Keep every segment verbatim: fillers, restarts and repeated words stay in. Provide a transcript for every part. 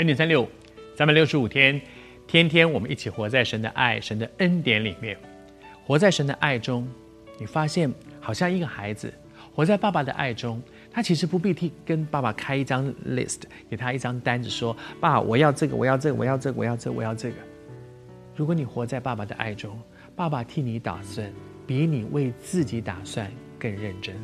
恩典三六五，三百六十五天，天天我们一起活在神的爱、神的恩典里面，活在神的爱中。你发现好像一个孩子活在爸爸的爱中，他其实不必替跟爸爸开一张 list， 给他一张单子说：“爸，我要这个，我要这个，我要这个，我要这个，我要这个。”如果你活在爸爸的爱中，爸爸替你打算，比你为自己打算更认真。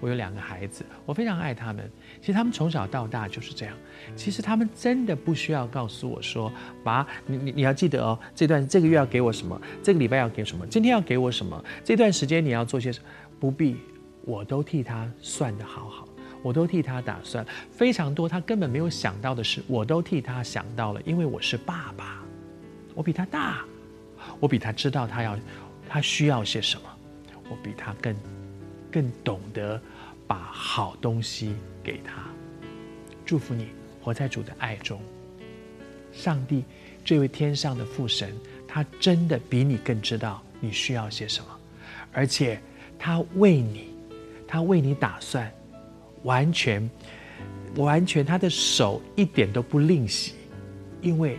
我有两个孩子，我非常爱他们。其实他们从小到大就是这样。其实他们真的不需要告诉我说：“爸，你你你要记得哦，这段这个月要给我什么，这个礼拜要给什么，今天要给我什么，这段时间你要做些什么。”不必，我都替他算得好好，我都替他打算非常多。他根本没有想到的事，我都替他想到了，因为我是爸爸，我比他大，我比他知道他要他需要些什么，我比他更更懂得把好东西给他。祝福你活在主的爱中。上帝这位天上的父神，他真的比你更知道你需要些什么，而且他为你他为你打算，完全完全他的手一点都不吝惜，因为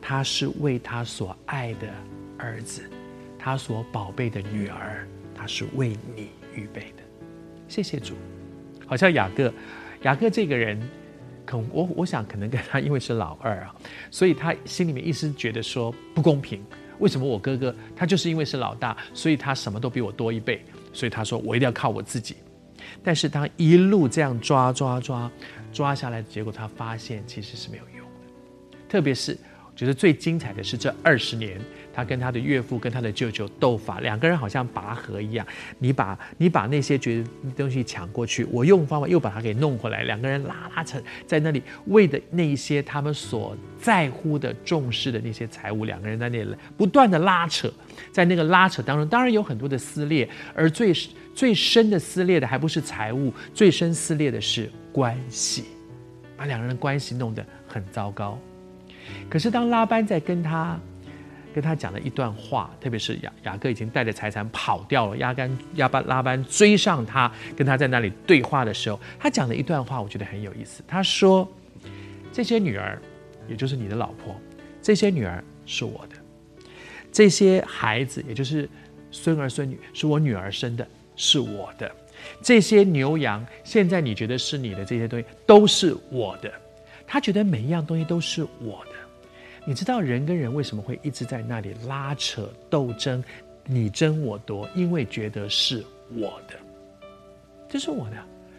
他是为他所爱的儿子，他所宝贝的女儿，他是为你预备的。谢谢主。好像雅各，雅各这个人，可我我想可能跟他因为是老二啊，所以他心里面一直觉得说不公平，为什么我哥哥他就是因为是老大，所以他什么都比我多一倍，所以他说我一定要靠我自己。但是他一路这样抓抓抓抓下来，结果他发现其实是没有用的。特别是觉得最精彩的是这二十年，他跟他的岳父跟他的舅舅斗法，两个人好像拔河一样，你把你把那些觉得东西抢过去，我用方法又把它给弄回来，两个人拉拉扯在那里，为的那一些他们所在乎的重视的那些财物，两个人在那里不断的拉扯。在那个拉扯当中，当然有很多的撕裂，而最最深的撕裂的还不是财物，最深撕裂的是关系，把两个人的关系弄得很糟糕。可是当拉班在跟他跟他讲了一段话，特别是 雅, 雅各已经带着财产跑掉了，拉班拉班追上他，跟他在那里对话的时候，他讲了一段话，我觉得很有意思。他说：“这些女儿，也就是你的老婆，这些女儿是我的，这些孩子，也就是孙儿孙女，是我女儿生的，是我的，这些牛羊，现在你觉得是你的这些东西，都是我的。”他觉得每一样东西都是我的。你知道人跟人为什么会一直在那里拉扯斗争，你争我夺？因为觉得是我的，这是我的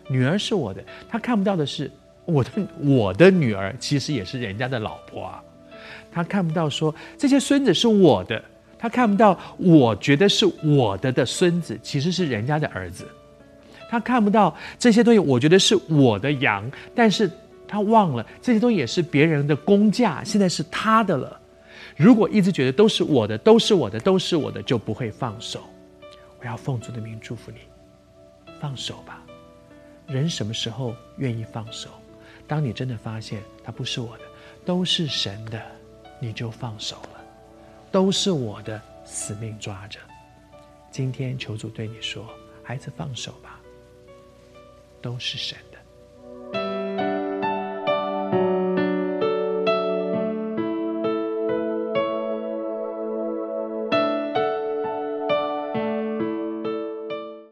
女儿，是我的。他看不到的是我的我的女儿其实也是人家的老婆啊。他看不到说这些孙子是我的，他看不到我觉得是我的的孙子其实是人家的儿子。他看不到这些东西我觉得是我的羊，但是他忘了这些东西也是别人的工价，现在是他的了。如果一直觉得都是我的都是我的都是我的，就不会放手。我要奉主的名祝福你，放手吧。人什么时候愿意放手？当你真的发现他不是我的，都是神的，你就放手了。都是我的，死命抓着。今天求主对你说，孩子，放手吧，都是神的。